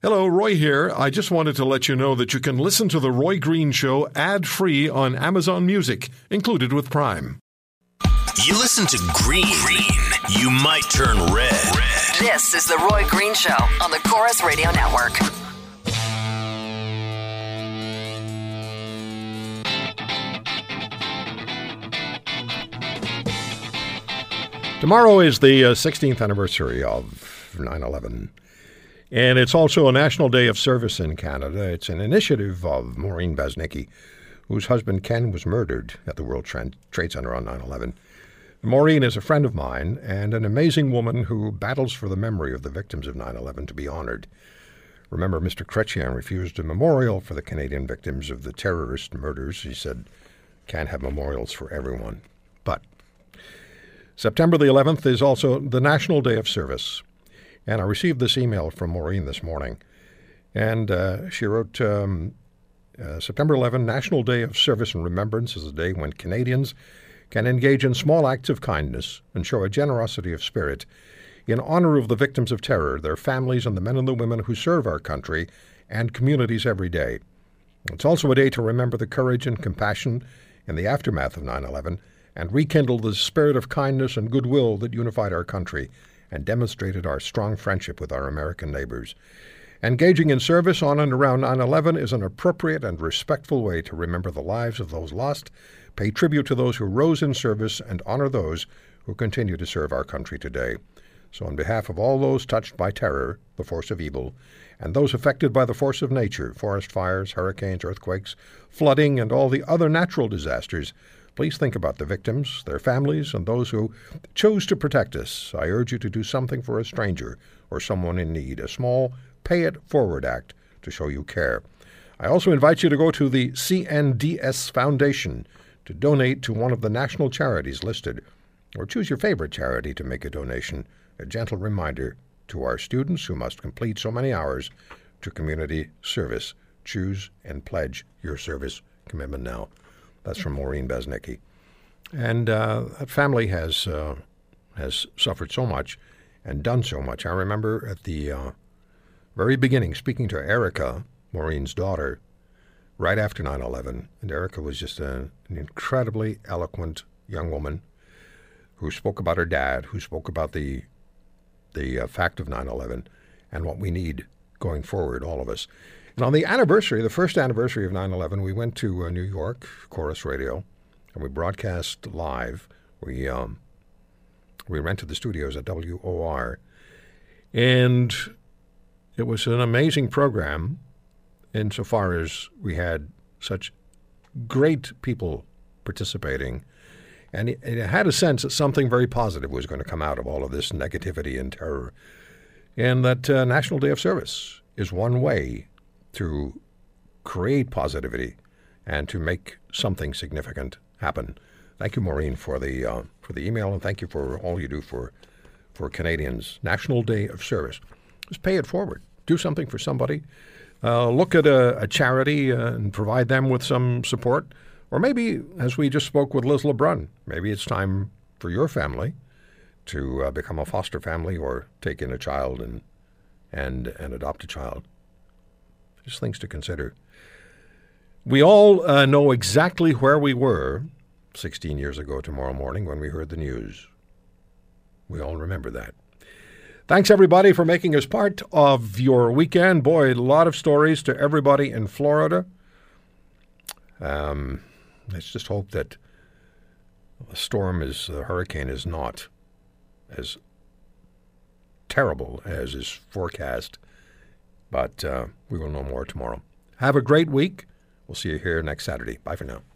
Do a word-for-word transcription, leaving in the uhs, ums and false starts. Hello, Roy here. I just wanted to let you know that you can listen to The Roy Green Show ad-free on Amazon Music, included with Prime. You listen to Green, Green. You might turn red. red. This is The Roy Green Show on the Chorus Radio Network. Tomorrow is the uh, sixteenth anniversary of nine eleven. And it's also a National Day of Service in Canada. It's an initiative of Maureen Basnicki, whose husband Ken was murdered at the World Trade Center on nine eleven. Maureen is a friend of mine and an amazing woman who battles for the memory of the victims of nine eleven to be honored. Remember, Mister Chrétien refused a memorial for the Canadian victims of the terrorist murders. He said, can't have memorials for everyone. But September the eleventh is also the National Day of Service. And I received this email from Maureen this morning. And uh, she wrote, um, uh, September eleventh, National Day of Service and Remembrance is a day when Canadians can engage in small acts of kindness and show a generosity of spirit in honor of the victims of terror, their families, and the men and the women who serve our country and communities every day. It's also a day to remember the courage and compassion in the aftermath of nine eleven and rekindle the spirit of kindness and goodwill that unified our country and demonstrated our strong friendship with our American neighbors. Engaging in service on and around nine eleven is an appropriate and respectful way to remember the lives of those lost, pay tribute to those who rose in service, and honor those who continue to serve our country today. So on behalf of all those touched by terror, the force of evil, and those affected by the force of nature, forest fires, hurricanes, earthquakes, flooding, and all the other natural disasters, please think about the victims, their families, and those who chose to protect us. I urge you to do something for a stranger or someone in need, a small pay-it-forward act to show you care. I also invite you to go to the C N D S Foundation to donate to one of the national charities listed, or choose your favorite charity to make a donation, a gentle reminder to our students who must complete so many hours to community service. Choose and pledge your service commitment now. That's from Maureen Basnicki. And uh, that family has uh, has suffered so much and done so much. I remember at the uh, very beginning speaking to Erica, Maureen's daughter, right after nine eleven. And Erica was just a, an incredibly eloquent young woman who spoke about her dad, who spoke about the, the uh, fact of nine eleven and what we need going forward, all of us. And on the anniversary, the first anniversary of nine eleven, we went to uh, New York, Chorus Radio, and we broadcast live. We um, we rented the studios at W O R. And it was an amazing program insofar as we had such great people participating. And it, it had a sense that something very positive was going to come out of all of this negativity and terror. And that uh, National Day of Service is one way to create positivity and to make something significant happen. Thank you, Maureen, for the uh, for the email, and thank you for all you do for for Canadians. National Day of Service. Just pay it forward. Do something for somebody. Uh, look at a, a charity uh, and provide them with some support. Or maybe, as we just spoke with Liz LeBrun, maybe it's time for your family to uh, become a foster family or take in a child and and and adopt a child. Just things to consider. We all uh, know exactly where we were sixteen years ago tomorrow morning when we heard the news. We all remember that. Thanks, everybody, for making us part of your weekend. Boy, a lot of stories to everybody in Florida. Um, let's just hope that the storm is, the hurricane is not as terrible as is forecast. But uh, we will know more tomorrow. Have a great week. We'll see you here next Saturday. Bye for now.